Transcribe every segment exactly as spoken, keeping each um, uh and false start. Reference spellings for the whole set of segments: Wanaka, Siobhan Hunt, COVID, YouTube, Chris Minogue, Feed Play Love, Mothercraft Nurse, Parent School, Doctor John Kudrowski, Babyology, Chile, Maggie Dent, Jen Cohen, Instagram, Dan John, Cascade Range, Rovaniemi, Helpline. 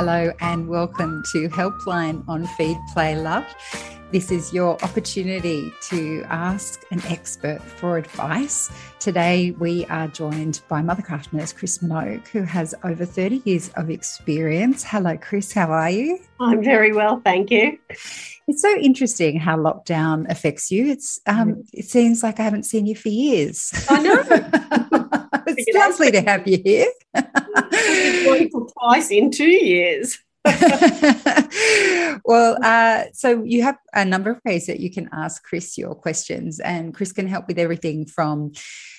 Hello and welcome to Helpline on Feed Play Love. This is your opportunity to ask an expert for advice. Today we are joined by Mothercraft Nurse Chris Minogue, who has over thirty years of experience. Hello Chris, how are you? I'm very well, thank you. It's so interesting how lockdown affects you. It's um, it seems like I haven't seen you for years. I know. It's lovely to have you here. I've been twice in two years. Well, uh, so you have a number of ways that you can ask Chris your questions, and Chris can help with everything from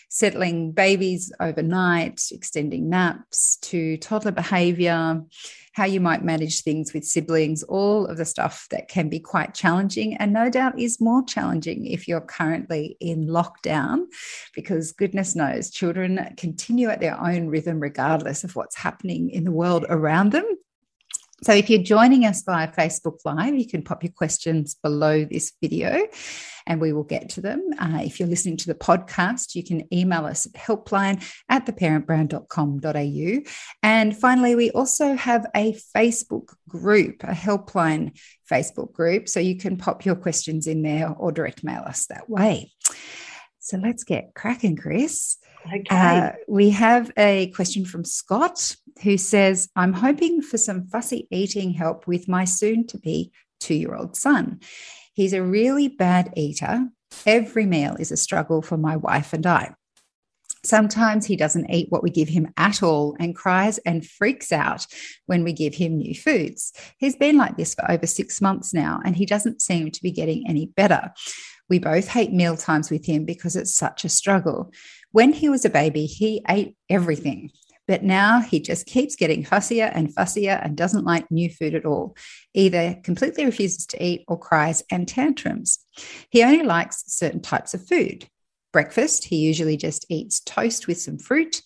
settling babies overnight, extending naps, to toddler behaviour, how you might manage things with siblings, all of the stuff that can be quite challenging and no doubt is more challenging if you're currently in lockdown, because goodness knows children continue at their own rhythm regardless of what's happening in the world around them. So if you're joining us via Facebook Live, you can pop your questions below this video and we will get to them. Uh, if you're listening to the podcast, you can email us at helpline at theparentbrand.com.au. And finally, we also have a Facebook group, a Helpline Facebook group, so you can pop your questions in there or direct mail us that way. So let's get cracking, Chris. Okay. Uh, we have a question from Scott who says, I'm hoping for some fussy eating help with my soon-to-be two-year-old son. He's a really bad eater. Every meal is a struggle for my wife and I. Sometimes he doesn't eat what we give him at all and cries and freaks out when we give him new foods. He's been like this for over six months now, and he doesn't seem to be getting any better. We both hate meal times with him because it's such a struggle. When he was a baby, he ate everything, but now he just keeps getting fussier and fussier and doesn't like new food at all, either completely refuses to eat or cries and tantrums. He only likes certain types of food. Breakfast, he usually just eats toast with some fruit,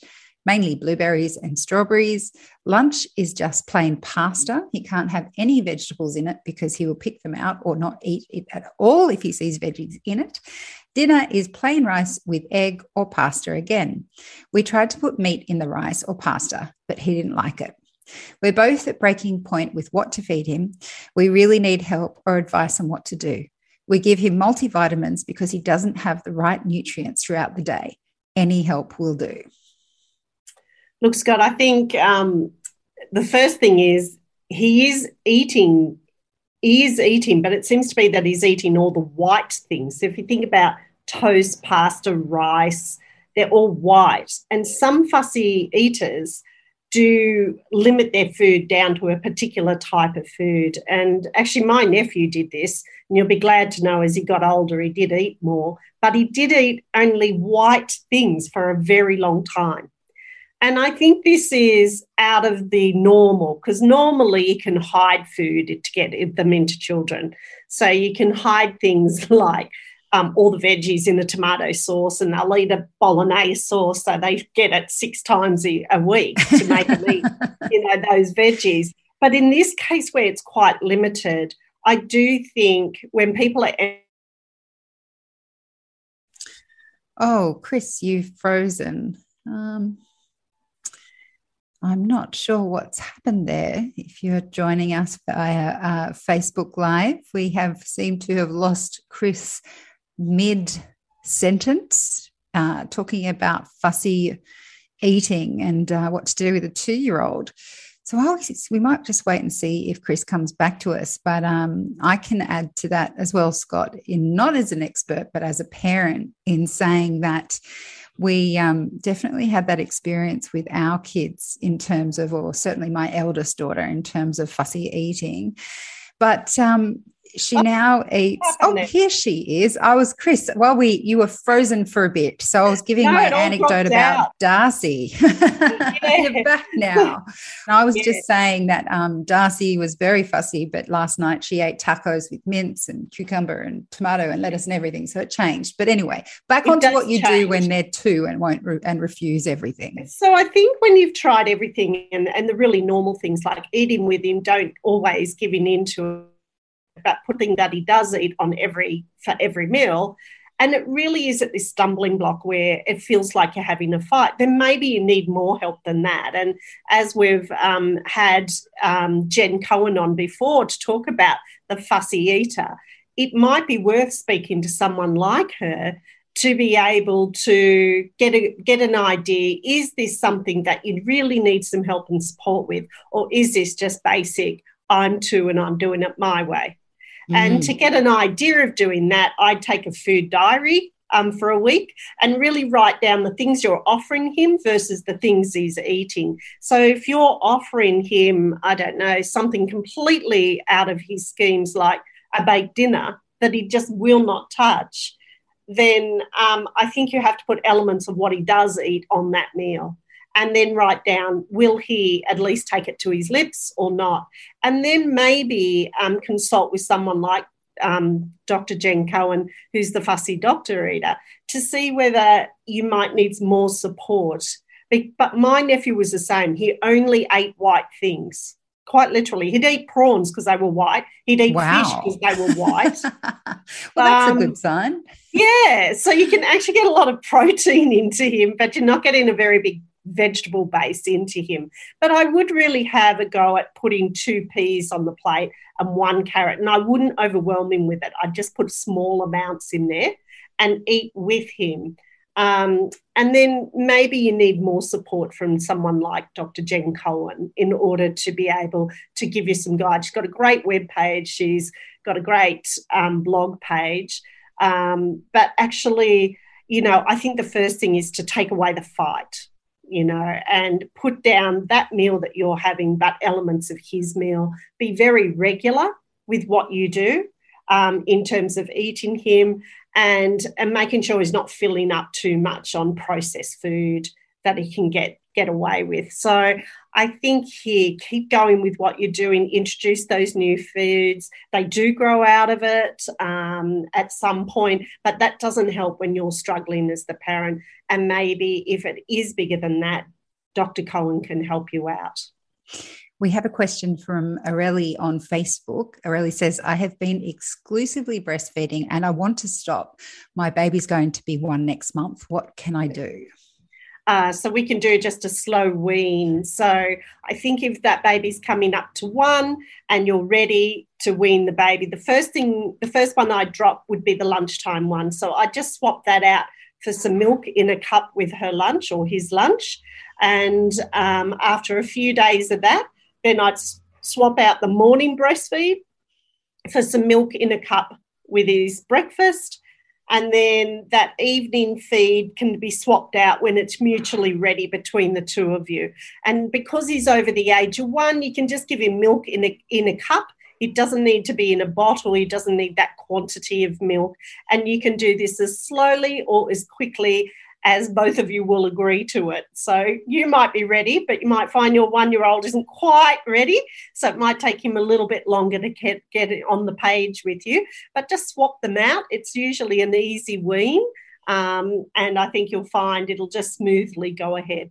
mainly blueberries and strawberries. Lunch is just plain pasta. He can't have any vegetables in it because he will pick them out or not eat it at all if he sees veggies in it. Dinner is plain rice with egg or pasta again. We tried to put meat in the rice or pasta, but he didn't like it. We're both at breaking point with what to feed him. We really need help or advice on what to do. We give him multivitamins because he doesn't have the right nutrients throughout the day. Any help will do. Look, Scott, I think um, the first thing is he is eating, he is eating, but it seems to be that he's eating all the white things. So if you think about toast, pasta, rice, they're all white. And some fussy eaters do limit their food down to a particular type of food. And actually my nephew did this, and you'll be glad to know as he got older he did eat more, but he did eat only white things for a very long time. And I think this is out of the normal, because normally you can hide food to get them into children. So you can hide things like um, all the veggies in the tomato sauce, and they'll eat a bolognese sauce, so they get it six times a week to make them eat, you know, those veggies. But in this case where it's quite limited, I do think when people are... Oh, Chris, you've frozen. Um... I'm not sure what's happened there. If you're joining us via uh, Facebook Live, we have seemed to have lost Chris mid-sentence uh, talking about fussy eating and uh, what to do with a two-year-old. So I always, we might just wait and see if Chris comes back to us. But um, I can add to that as well, Scott, in not as an expert but as a parent, in saying that we um, definitely had that experience with our kids in terms of, or certainly my eldest daughter, in terms of fussy eating. But um, she now eats. Oh, here she is. I was, Chris, well, we you were frozen for a bit, so I was giving no, my anecdote about out. Darcy. Yeah. You're back now. And I was yeah. just saying that um, Darcy was very fussy, but last night she ate tacos with mince and cucumber and tomato and lettuce and everything, so it changed. But anyway, back it onto what you change. do when they're two and won't re- and refuse everything. So I think when you've tried everything and, and the really normal things like eating with him, don't always give in to it. About putting that he does eat on every for every meal, And it really is at this stumbling block where it feels like you're having a fight, then maybe you need more help than that. And as we've um, had um, Jen Cohen on before to talk about the fussy eater, it might be worth speaking to someone like her to be able to get a, get an idea, is this something that you really need some help and support with, or is this just basic, I'm two and I'm doing it my way? Mm-hmm. And to get an idea of doing that, I'd take a food diary um, for a week and really write down the things you're offering him versus the things he's eating. So if you're offering him, I don't know, something completely out of his schemes like a baked dinner that he just will not touch, then um, I think you have to put elements of what he does eat on that meal. And then write down, will he at least take it to his lips or not? And then maybe um, consult with someone like um, Doctor Jen Cohen, who's the fussy doctor eater, to see whether you might need more support. But my nephew was the same. He only ate white things, quite literally. He'd eat prawns because they were white. He'd eat wow. fish because they were white. Well, um, that's a good sign. Yeah, so you can actually get a lot of protein into him, but you're not getting a very big vegetable base into him. But I would really have a go at putting two peas on the plate and one carrot, and I wouldn't overwhelm him with it. I'd just put small amounts in there and eat with him. Um, and then maybe you need more support from someone like Doctor Jen Cohen in order to be able to give you some guidance. She's got a great web page. She's got a great um, blog page. Um, but actually, you know, I think the first thing is to take away the fight, you know, and put down that meal that you're having, but elements of his meal. Be very regular with what you do um, in terms of eating him and, and making sure he's not filling up too much on processed food that he can get, get away with. So I think here, keep going with what you're doing, introduce those new foods. They do grow out of it um, at some point, but that doesn't help when you're struggling as the parent. And maybe if it is bigger than that, Doctor Cohen can help you out. We have a question from Areli on Facebook. Areli says, I have been exclusively breastfeeding and I want to stop. My baby's going to be one next month. What can I do? Uh, so we can do just a slow wean. So I think if that baby's coming up to one and you're ready to wean the baby, the first thing, the first one I'd drop would be the lunchtime one. So I just swap that out for some milk in a cup with her lunch or his lunch. And um, after a few days of that, then I'd swap out the morning breastfeed for some milk in a cup with his breakfast. And then that evening feed can be swapped out when it's mutually ready between the two of you. And because he's over the age of one, you can just give him milk in a, in a cup. It doesn't need to be in a bottle. He doesn't need that quantity of milk. And you can do this as slowly or as quickly as both of you will agree to it. So you might be ready, but you might find your one-year-old isn't quite ready, so it might take him a little bit longer to get, get it on the page with you. But just swap them out. It's usually an easy wean, um, and I think you'll find it'll just smoothly go ahead.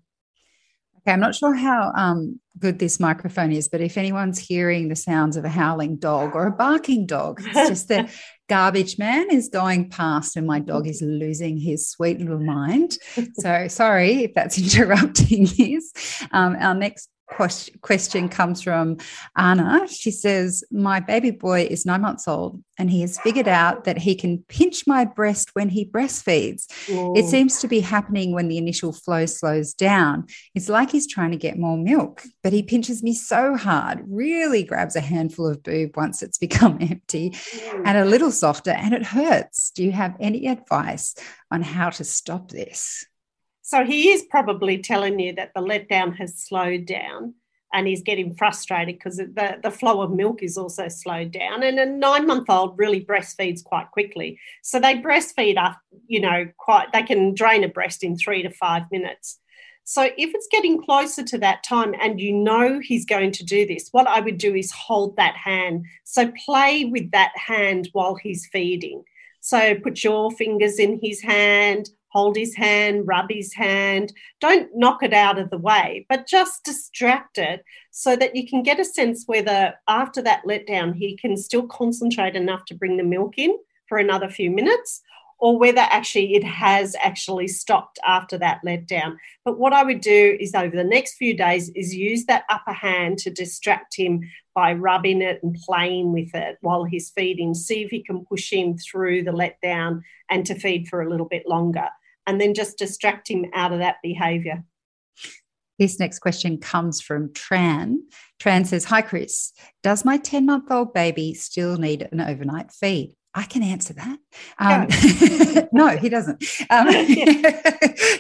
Okay, I'm not sure how um, good this microphone is, but if anyone's hearing the sounds of a howling dog or a barking dog, it's just the garbage man is going past and my dog is losing his sweet little mind. So sorry if that's interrupting this. Um, our next question comes from Anna. She says, my baby boy is nine months old and he has figured out that he can pinch my breast when he breastfeeds. Whoa. It seems to be happening when the initial flow slows down. It's like he's trying to get more milk, but he pinches me so hard, really grabs a handful of boob once it's become empty and a little softer, and it hurts. Do you have any advice on how to stop this? So he is probably telling you that the letdown has slowed down and he's getting frustrated because the, the flow of milk is also slowed down. And a nine-month-old really breastfeeds quite quickly. So they breastfeed after, you know, quite, they can drain a breast in three to five minutes. So if it's getting closer to that time and you know he's going to do this, what I would do is hold that hand. So play with that hand while he's feeding. So put your fingers in his hand, hold his hand, rub his hand. Don't knock it out of the way, but just distract it so that you can get a sense whether after that letdown he can still concentrate enough to bring the milk in for another few minutes, or whether actually it has actually stopped after that letdown. But what I would do is over the next few days is use that upper hand to distract him by rubbing it and playing with it while he's feeding, see if he can push him through the letdown and to feed for a little bit longer, and then just distract him out of that behaviour. This next question comes from Tran. Tran says, hi, Chris, does my ten-month-old baby still need an overnight feed? I can answer that. Um, yeah. No, he doesn't. Um,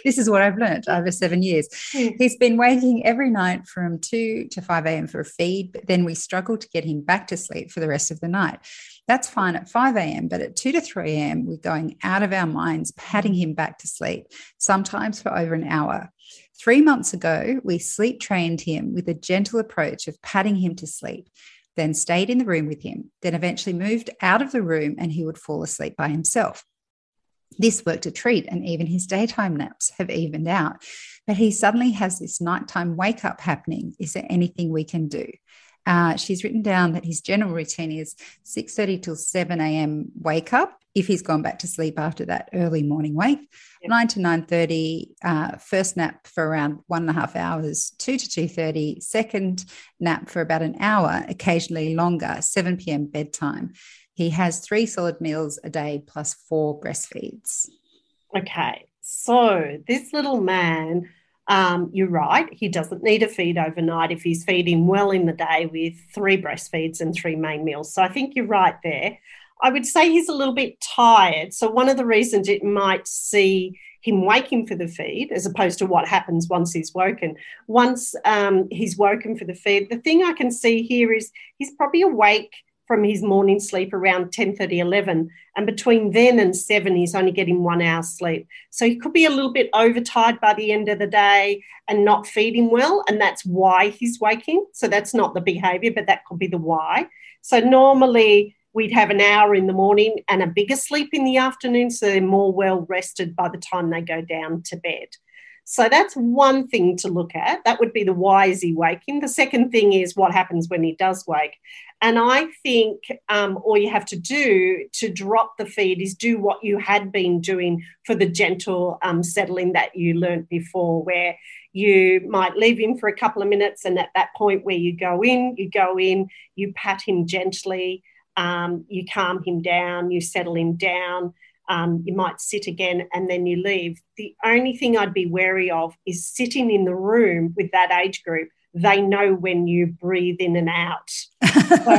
this is what I've learned over seven years. Yeah. He's been waking every night from two to five a.m. for a feed, but then we struggle to get him back to sleep for the rest of the night. That's fine at five a.m., but at two to three a.m., we're going out of our minds, patting him back to sleep, sometimes for over an hour. Three months ago, we sleep trained him with a gentle approach of patting him to sleep, then stayed in the room with him, then eventually moved out of the room and he would fall asleep by himself. This worked a treat, and even his daytime naps have evened out. But he suddenly has this nighttime wake-up happening. Is there anything we can do? Uh, she's written down that his general routine is six thirty till seven a.m. wake up, if he's gone back to sleep after that early morning wake, yep. nine to nine thirty, uh, first nap for around one and a half hours, two to two thirty, second nap for about an hour, occasionally longer, seven p.m. bedtime. He has three solid meals a day plus four breastfeeds. Okay, so this little man... Um, you're right, he doesn't need a feed overnight if he's feeding well in the day with three breastfeeds and three main meals. So I think you're right there. I would say he's a little bit tired. So one of the reasons it might see him waking for the feed, as opposed to what happens once he's woken. Once um, he's woken for the feed, the thing I can see here is he's probably awake from his morning sleep around ten thirty, eleven, and between then and seven he's only getting one hour sleep. So he could be a little bit overtired by the end of the day and not feeding well, and that's why he's waking. So that's not the behaviour, but that could be the why. So normally we'd have an hour in the morning and a bigger sleep in the afternoon, so they're more well rested by the time they go down to bed. So that's one thing to look at. That would be the why is he waking. The second thing is what happens when he does wake. And I think um, all you have to do to drop the feed is do what you had been doing for the gentle um, settling that you learnt before, where you might leave him for a couple of minutes, and at that point where you go in, you go in, you pat him gently, um, you calm him down, you settle him down. Um, you might sit again and then you leave. The only thing I'd be wary of is sitting in the room with that age group. They know when you breathe in and out. So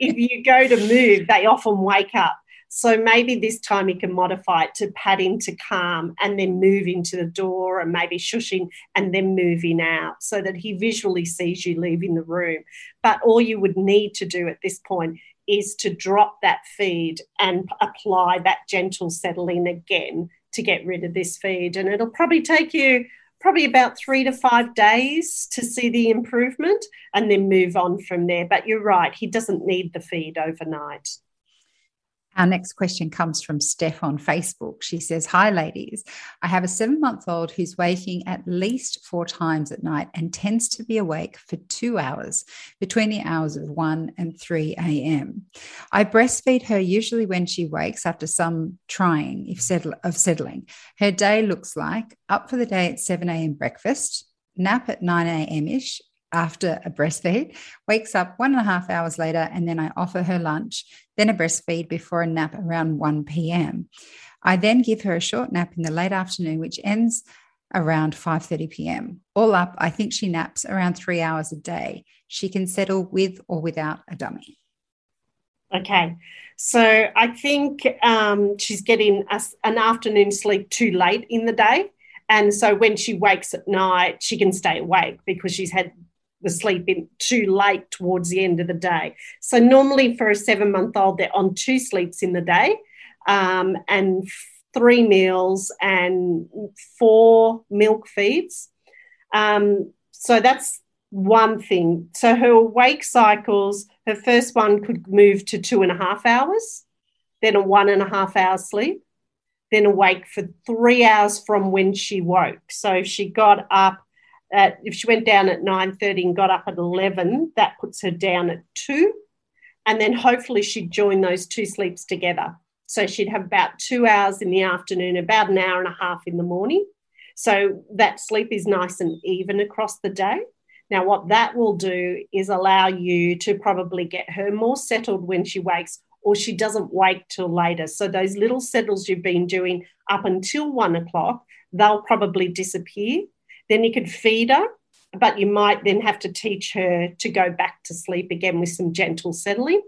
if you go to move, they often wake up. So maybe this time you can modify it to patting to calm and then moving to the door, and maybe shushing and then moving out, so that he visually sees you leaving the room. But all you would need to do at this point is to drop that feed and apply that gentle settling again to get rid of this feed. And it'll probably take you probably about three to five days to see the improvement, and then move on from there. But you're right, he doesn't need the feed overnight. Our next question comes from Steph on Facebook. She says, hi, ladies. I have a seven-month-old who's waking at least four times at night and tends to be awake for two hours between the hours of one and three a.m. I breastfeed her usually when she wakes after some trying if settle, of settling. Her day looks like up for the day at seven a.m. breakfast, nap at nine a.m.-ish, after a breastfeed, wakes up one and a half hours later, and then I offer her lunch, then a breastfeed before a nap around one p.m. I then give her a short nap in the late afternoon, which ends around five thirty p.m. All up, I think she naps around three hours a day. She can settle with or without a dummy. Okay, so I think um, she's getting a, an afternoon sleep too late in the day, and so when she wakes at night, she can stay awake because she's had the sleep in too late towards the end of the day. So normally for a seven-month-old, they're on two sleeps in the day um, and three meals and four milk feeds. Um, so that's one thing. So her awake cycles, her first one could move to two and a half hours, then a one and a half hour sleep, then awake for three hours from when she woke. So if she got up At, if she went down at nine thirty and got up at eleven, that puts her down at two, and then hopefully she'd join those two sleeps together. So she'd have about two hours in the afternoon, about an hour and a half in the morning. So that sleep is nice and even across the day. Now, what that will do is allow you to probably get her more settled when she wakes, or she doesn't wake till later. So those little settles you've been doing up until one o'clock, they'll probably disappear. Then you could feed her, but you might then have to teach her to go back to sleep again with some gentle settling,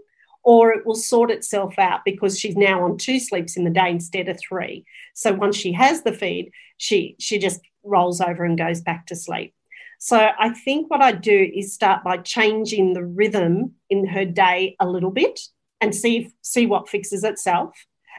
or it will sort itself out because she's now on two sleeps in the day instead of three. So once she has the feed, she, she just rolls over and goes back to sleep. So I think what I do is start by changing the rhythm in her day a little bit and see, see what fixes itself.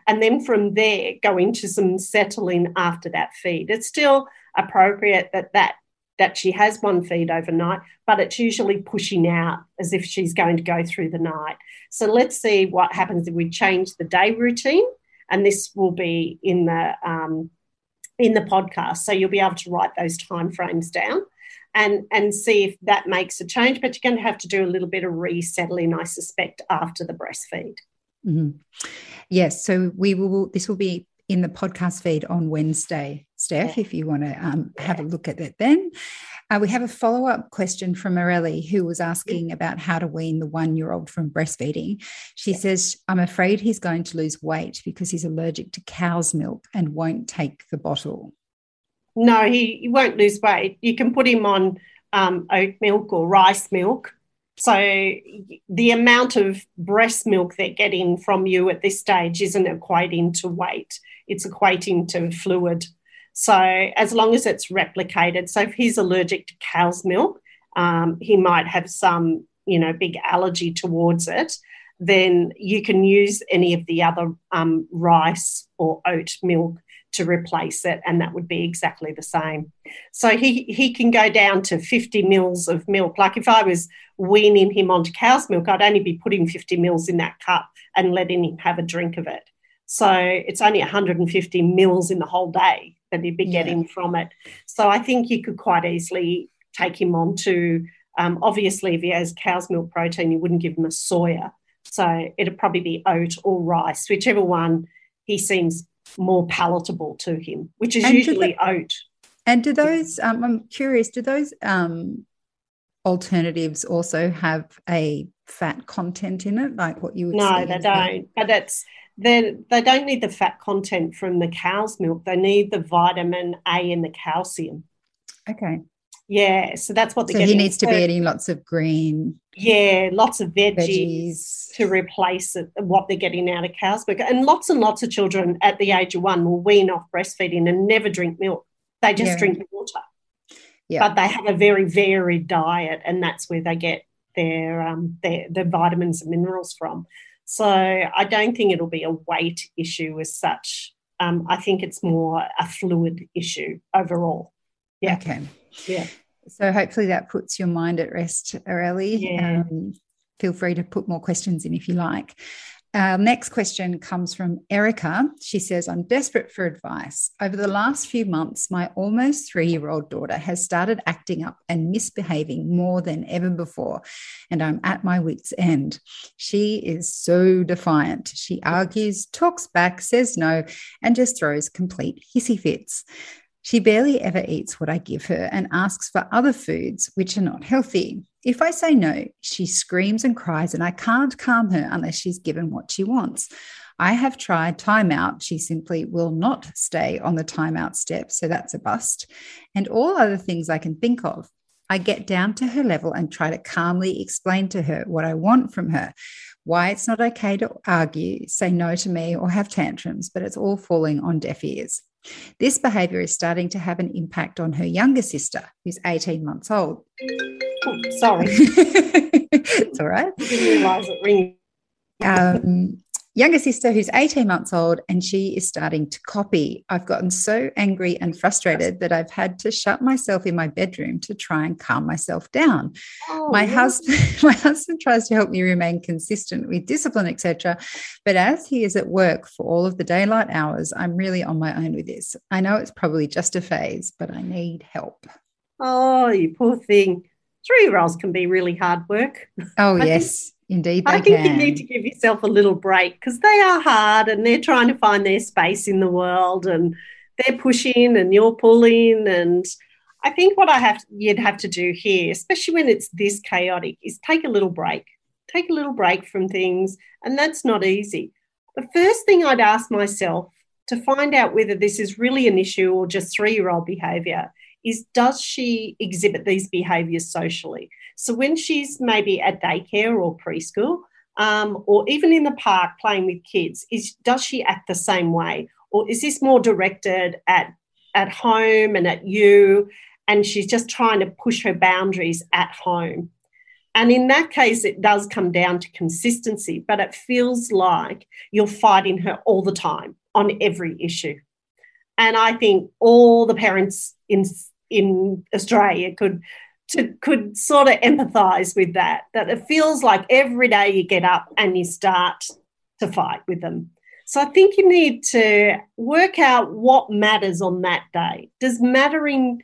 And then from there, go into some settling after that feed. It's still appropriate that that, that she has one feed overnight, but it's usually pushing out as if she's going to go through the night. So let's see what happens if we change the day routine, and this will be in the um, in the podcast. So you'll be able to write those timeframes down and, and see if that makes a change, but you're going to have to do a little bit of resettling, I suspect, after the breastfeed. Mm-hmm. Yes, so we will. This will be in the podcast feed on Wednesday, Steph, yeah. if you want to um, have a look at that then. Uh, we have a follow-up question from Morelli, who was asking yeah. about how to wean the one-year-old from breastfeeding. She yeah. says, I'm afraid he's going to lose weight because he's allergic to cow's milk and won't take the bottle. No, he, he won't lose weight. You can put him on um, oat milk or rice milk. So the amount of breast milk they're getting from you at this stage isn't equating to weight. It's equating to fluid. So as long as it's replicated, so if he's allergic to cow's milk, um, he might have some, you know, big allergy towards it, then you can use any of the other um, rice or oat milk to replace it, and that would be exactly the same. So he he can go down to fifty mils of milk. Like if I was weaning him onto cow's milk, I'd only be putting fifty mils in that cup and letting him have a drink of it. So it's only one hundred fifty mils in the whole day that he'd be getting yeah. from it. So I think you could quite easily take him on to, um, obviously if he has cow's milk protein, you wouldn't give him a soya. So it'd probably be oat or rice, whichever one he seems more palatable to him, which is and usually the, oat. And do those, um, I'm curious, do those um, alternatives also have a fat content in it, like what you would No, they don't. But it's, they don't need the fat content from the cow's milk. They need the vitamin A and the calcium. Okay. Yeah, so that's what they're so getting. So he needs to so, be eating lots of green. Yeah, lots of veggies, veggies. to replace it, what they're getting out of cow's milk. And lots and lots of children at the age of one will wean off breastfeeding and never drink milk. They just yeah. drink water. Yeah. But they have a very varied diet, and that's where they get their, um, their, their vitamins and minerals from. So I don't think it'll be a weight issue as such. Um, I think it's more a fluid issue overall. Yeah. Okay. Yeah. So hopefully that puts your mind at rest, Areli. Yeah. Um, feel free to put more questions in if you like. Our next question comes from Erica. She says, I'm desperate for advice. Over the last few months, my almost three-year-old daughter has started acting up and misbehaving more than ever before, and I'm at my wit's end. She is so defiant. She argues, talks back, says no, and just throws complete hissy fits. She barely ever eats what I give her and asks for other foods which are not healthy. If I say no, she screams and cries, and I can't calm her unless she's given what she wants. I have tried timeout. She simply will not stay on the timeout step, so that's a bust, and all other things I can think of. I get down to her level and try to calmly explain to her what I want from her, why it's not okay to argue, say no to me, or have tantrums, but it's all falling on deaf ears. This behaviour is starting to have an impact on her younger sister, who's eighteen months old. Oh, sorry. It's all right. I didn't realise it ringing. Um, younger sister who's eighteen months old, and she is starting to copy. I've gotten so angry and frustrated that I've had to shut myself in my bedroom to try and calm myself down. Oh, my, husband, my husband tries to help me remain consistent with discipline, et cetera, but as he is at work for all of the daylight hours, I'm really on my own with this. I know it's probably just a phase, but I need help. Oh, you poor thing. Three-year-olds can be really hard work. Oh, yes. Indeed, they I think can. You need to give yourself a little break because they are hard and they're trying to find their space in the world and they're pushing and you're pulling. And I think what I have you'd have to do here, especially when it's this chaotic, is take a little break. Take a little break from things, and that's not easy. The first thing I'd ask myself to find out whether this is really an issue or just three-year-old behaviour is, does she exhibit these behaviours socially? So when she's maybe at daycare or preschool um, or even in the park playing with kids, is does she act the same way? Or is this more directed at, at home and at you, and she's just trying to push her boundaries at home? And in that case, it does come down to consistency, but it feels like you're fighting her all the time on every issue. And I think all the parents in in Australia could to, could sort of empathise with that, that it feels like every day you get up and you start to fight with them. So I think you need to work out what matters on that day. Does mattering,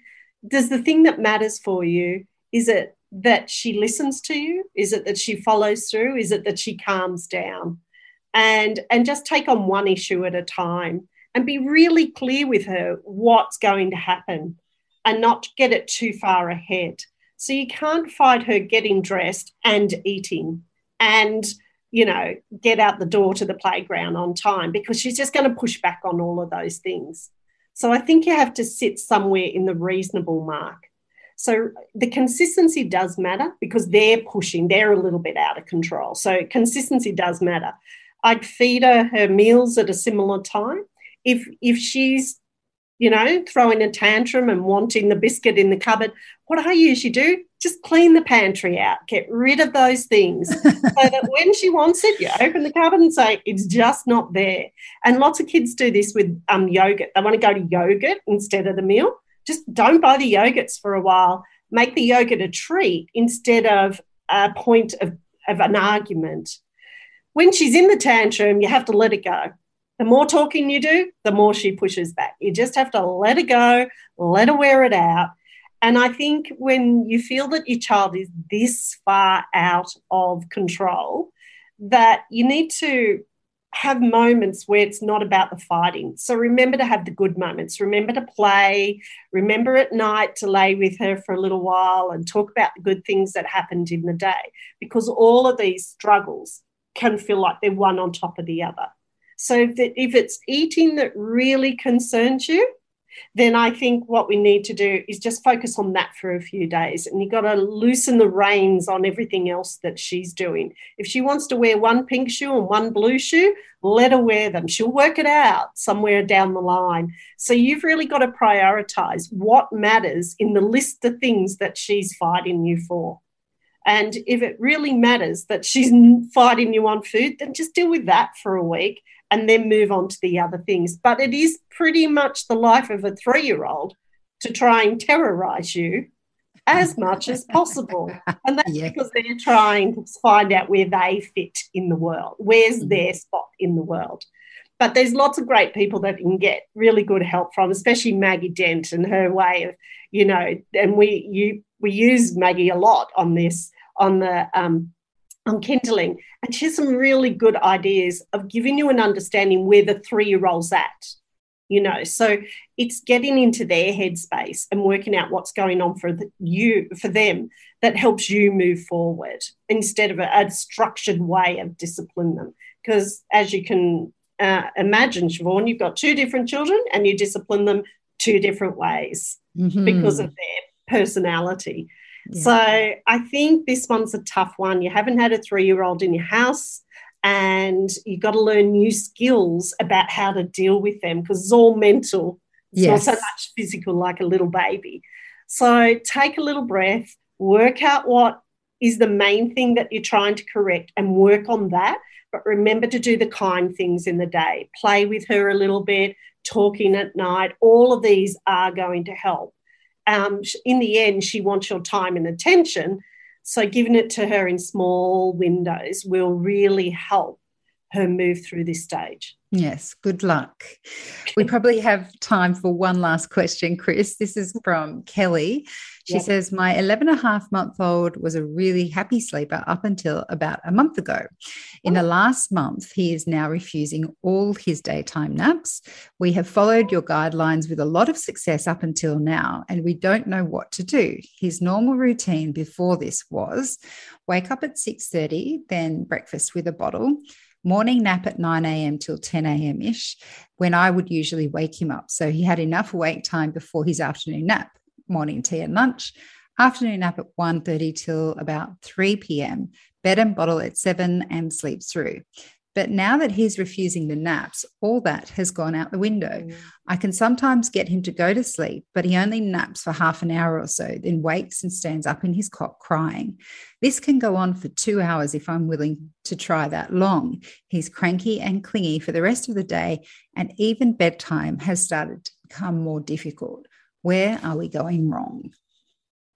does the thing that matters for you, is it that she listens to you? Is it that she follows through? Is it that she calms down? And, and just take on one issue at a time and be really clear with her what's going to happen and not get it too far ahead. So you can't fight her getting dressed and eating and, you know, get out the door to the playground on time, because she's just going to push back on all of those things. So I think you have to sit somewhere in the reasonable mark. So the consistency does matter because they're pushing, they're a little bit out of control. So consistency does matter. I'd feed her her meals at a similar time. If if she's, you know, throwing a tantrum and wanting the biscuit in the cupboard, what I usually do, just clean the pantry out, get rid of those things so that when she wants it, you open the cupboard and say, it's just not there. And lots of kids do this with um, yogurt. They want to go to yogurt instead of the meal. Just don't buy the yogurts for a while. Make the yogurt a treat instead of a point of, of an argument. When she's in the tantrum, you have to let it go. The more talking you do, the more she pushes back. You just have to let her go, let her wear it out. And I think when you feel that your child is this far out of control, that you need to have moments where it's not about the fighting. So remember to have the good moments. Remember to play. Remember at night to lay with her for a little while and talk about the good things that happened in the day, because all of these struggles can feel like they're one on top of the other. So if, that, if it's eating that really concerns you, then I think what we need to do is just focus on that for a few days, and you've got to loosen the reins on everything else that she's doing. If she wants to wear one pink shoe and one blue shoe, let her wear them. She'll work it out somewhere down the line. So you've really got to prioritise what matters in the list of things that she's fighting you for. And if it really matters that she's fighting you on food, then just deal with that for a week and then move on to the other things. But it is pretty much the life of a three-year-old to try and terrorise you as much as possible. And that's yeah. because they're trying to find out where they fit in the world, where's mm-hmm. their spot in the world. But there's lots of great people that you can get really good help from, especially Maggie Dent and her way of, you know, and we you we use Maggie a lot on this, on the um, on kindling. And she has some really good ideas of giving you an understanding where the three-year-old's at, you know. So it's getting into their headspace and working out what's going on for the, you for them that helps you move forward instead of a, a structured way of disciplining them. Because as you can Uh, imagine, Siobhan, you've got two different children and you discipline them two different ways mm-hmm. because of their personality. Yeah. So I think this one's a tough one. You haven't had a three-year-old in your house and you've got to learn new skills about how to deal with them, because it's all mental. It's yes. not so much physical like a little baby. So take a little breath, work out what is the main thing that you're trying to correct and work on that. But remember to do the kind things in the day. Play with her a little bit, talking at night. All of these are going to help. Um, in the end, she wants your time and attention, so giving it to her in small windows will really help her move through this stage. Yes, good luck. We probably have time for one last question, Chris. This is from Kelly. She yep. says, my eleven and a half month old was a really happy sleeper up until about a month ago. In the last month, he is now refusing all his daytime naps. We have followed your guidelines with a lot of success up until now, and we don't know what to do. His normal routine before this was wake up at six thirty, then breakfast with a bottle, morning nap at nine a.m. till ten a.m.-ish, when I would usually wake him up. So he had enough awake time before his afternoon nap, morning tea and lunch, afternoon nap at one thirty till about three p.m., bed and bottle at seven, and sleeps through. But now that he's refusing the naps, all that has gone out the window. Mm. I can sometimes get him to go to sleep, but he only naps for half an hour or so, then wakes and stands up in his cot crying. This can go on for two hours if I'm willing to try that long. He's cranky and clingy for the rest of the day, and even bedtime has started to become more difficult. Where are we going wrong?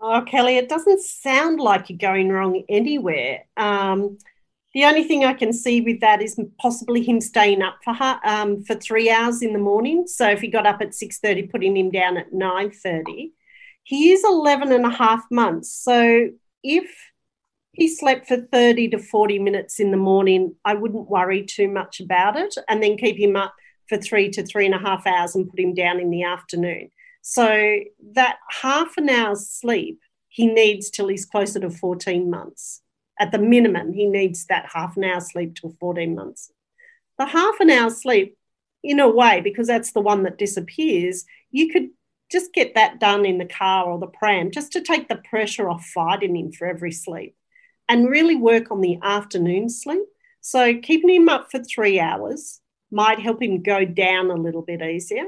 Oh, Kelly, it doesn't sound like you're going wrong anywhere. Um The only thing I can see with that is possibly him staying up for um, for three hours in the morning. So if he got up at six thirty, putting him down at nine thirty. He is eleven and a half months. So if he slept for thirty to forty minutes in the morning, I wouldn't worry too much about it, and then keep him up for three to three and a half hours and put him down in the afternoon. So that half an hour's sleep he needs till he's closer to fourteen months. At the minimum, he needs that half an hour sleep till fourteen months. The half an hour sleep, in a way, because that's the one that disappears, you could just get that done in the car or the pram, just to take the pressure off fighting him for every sleep, and really work on the afternoon sleep. So keeping him up for three hours might help him go down a little bit easier.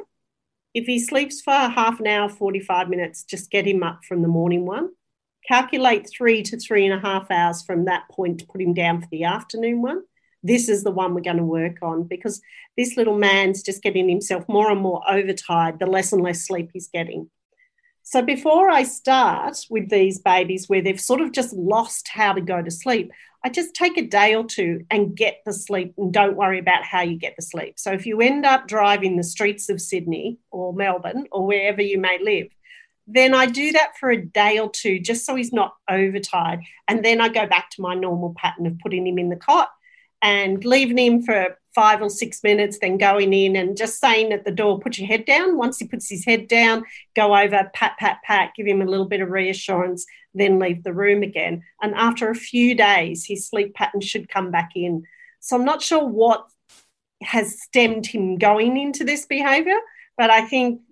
If he sleeps for half an hour, forty-five minutes, just get him up from the morning one. Calculate three to three and a half hours from that point to put him down for the afternoon one. This is the one we're going to work on, because this little man's just getting himself more and more overtired the less and less sleep he's getting. So before I start with these babies where they've sort of just lost how to go to sleep, I just take a day or two and get the sleep, and don't worry about how you get the sleep. So if you end up driving the streets of Sydney or Melbourne or wherever you may live, then I do that for a day or two just so he's not overtired. And then I go back to my normal pattern of putting him in the cot and leaving him for five or six minutes, then going in and just saying at the door, put your head down. Once he puts his head down, go over, pat, pat, pat, give him a little bit of reassurance, then leave the room again. And after a few days, his sleep pattern should come back in. So I'm not sure what has stemmed him going into this behaviour, but I think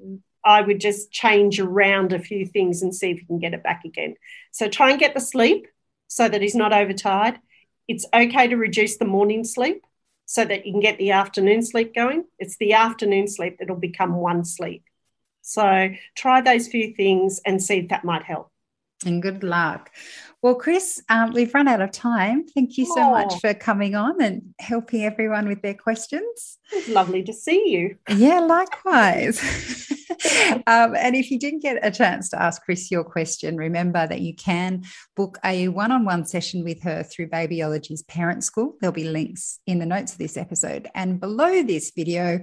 I would just change around a few things and see if you can get it back again. So try and get the sleep so that he's not overtired. It's okay to reduce the morning sleep so that you can get the afternoon sleep going. It's the afternoon sleep that'll become one sleep. So try those few things and see if that might help. And good luck. Well, Chris, um, we've run out of time. Thank you so oh. much for coming on and helping everyone with their questions. It's lovely to see you. Yeah, likewise. um, and if you didn't get a chance to ask Chris your question, remember that you can book a one-on-one session with her through Babyology's Parent School. There'll be links in the notes of this episode and below this video,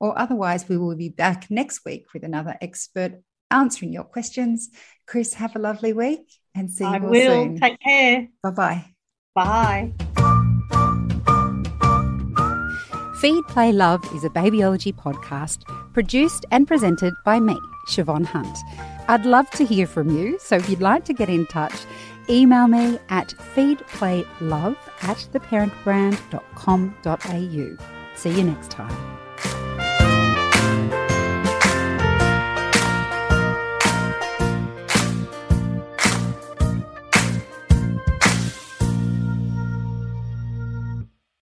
or otherwise we will be back next week with another expert answering your questions. Chris, have a lovely week and see you all soon. I will. Take care. Bye-bye. Bye. Feed, Play, Love is a Babyology podcast produced and presented by me, Siobhan Hunt. I'd love to hear from you, so if you'd like to get in touch, email me at feedplaylove at theparentbrand dot com dot a u. See you next time.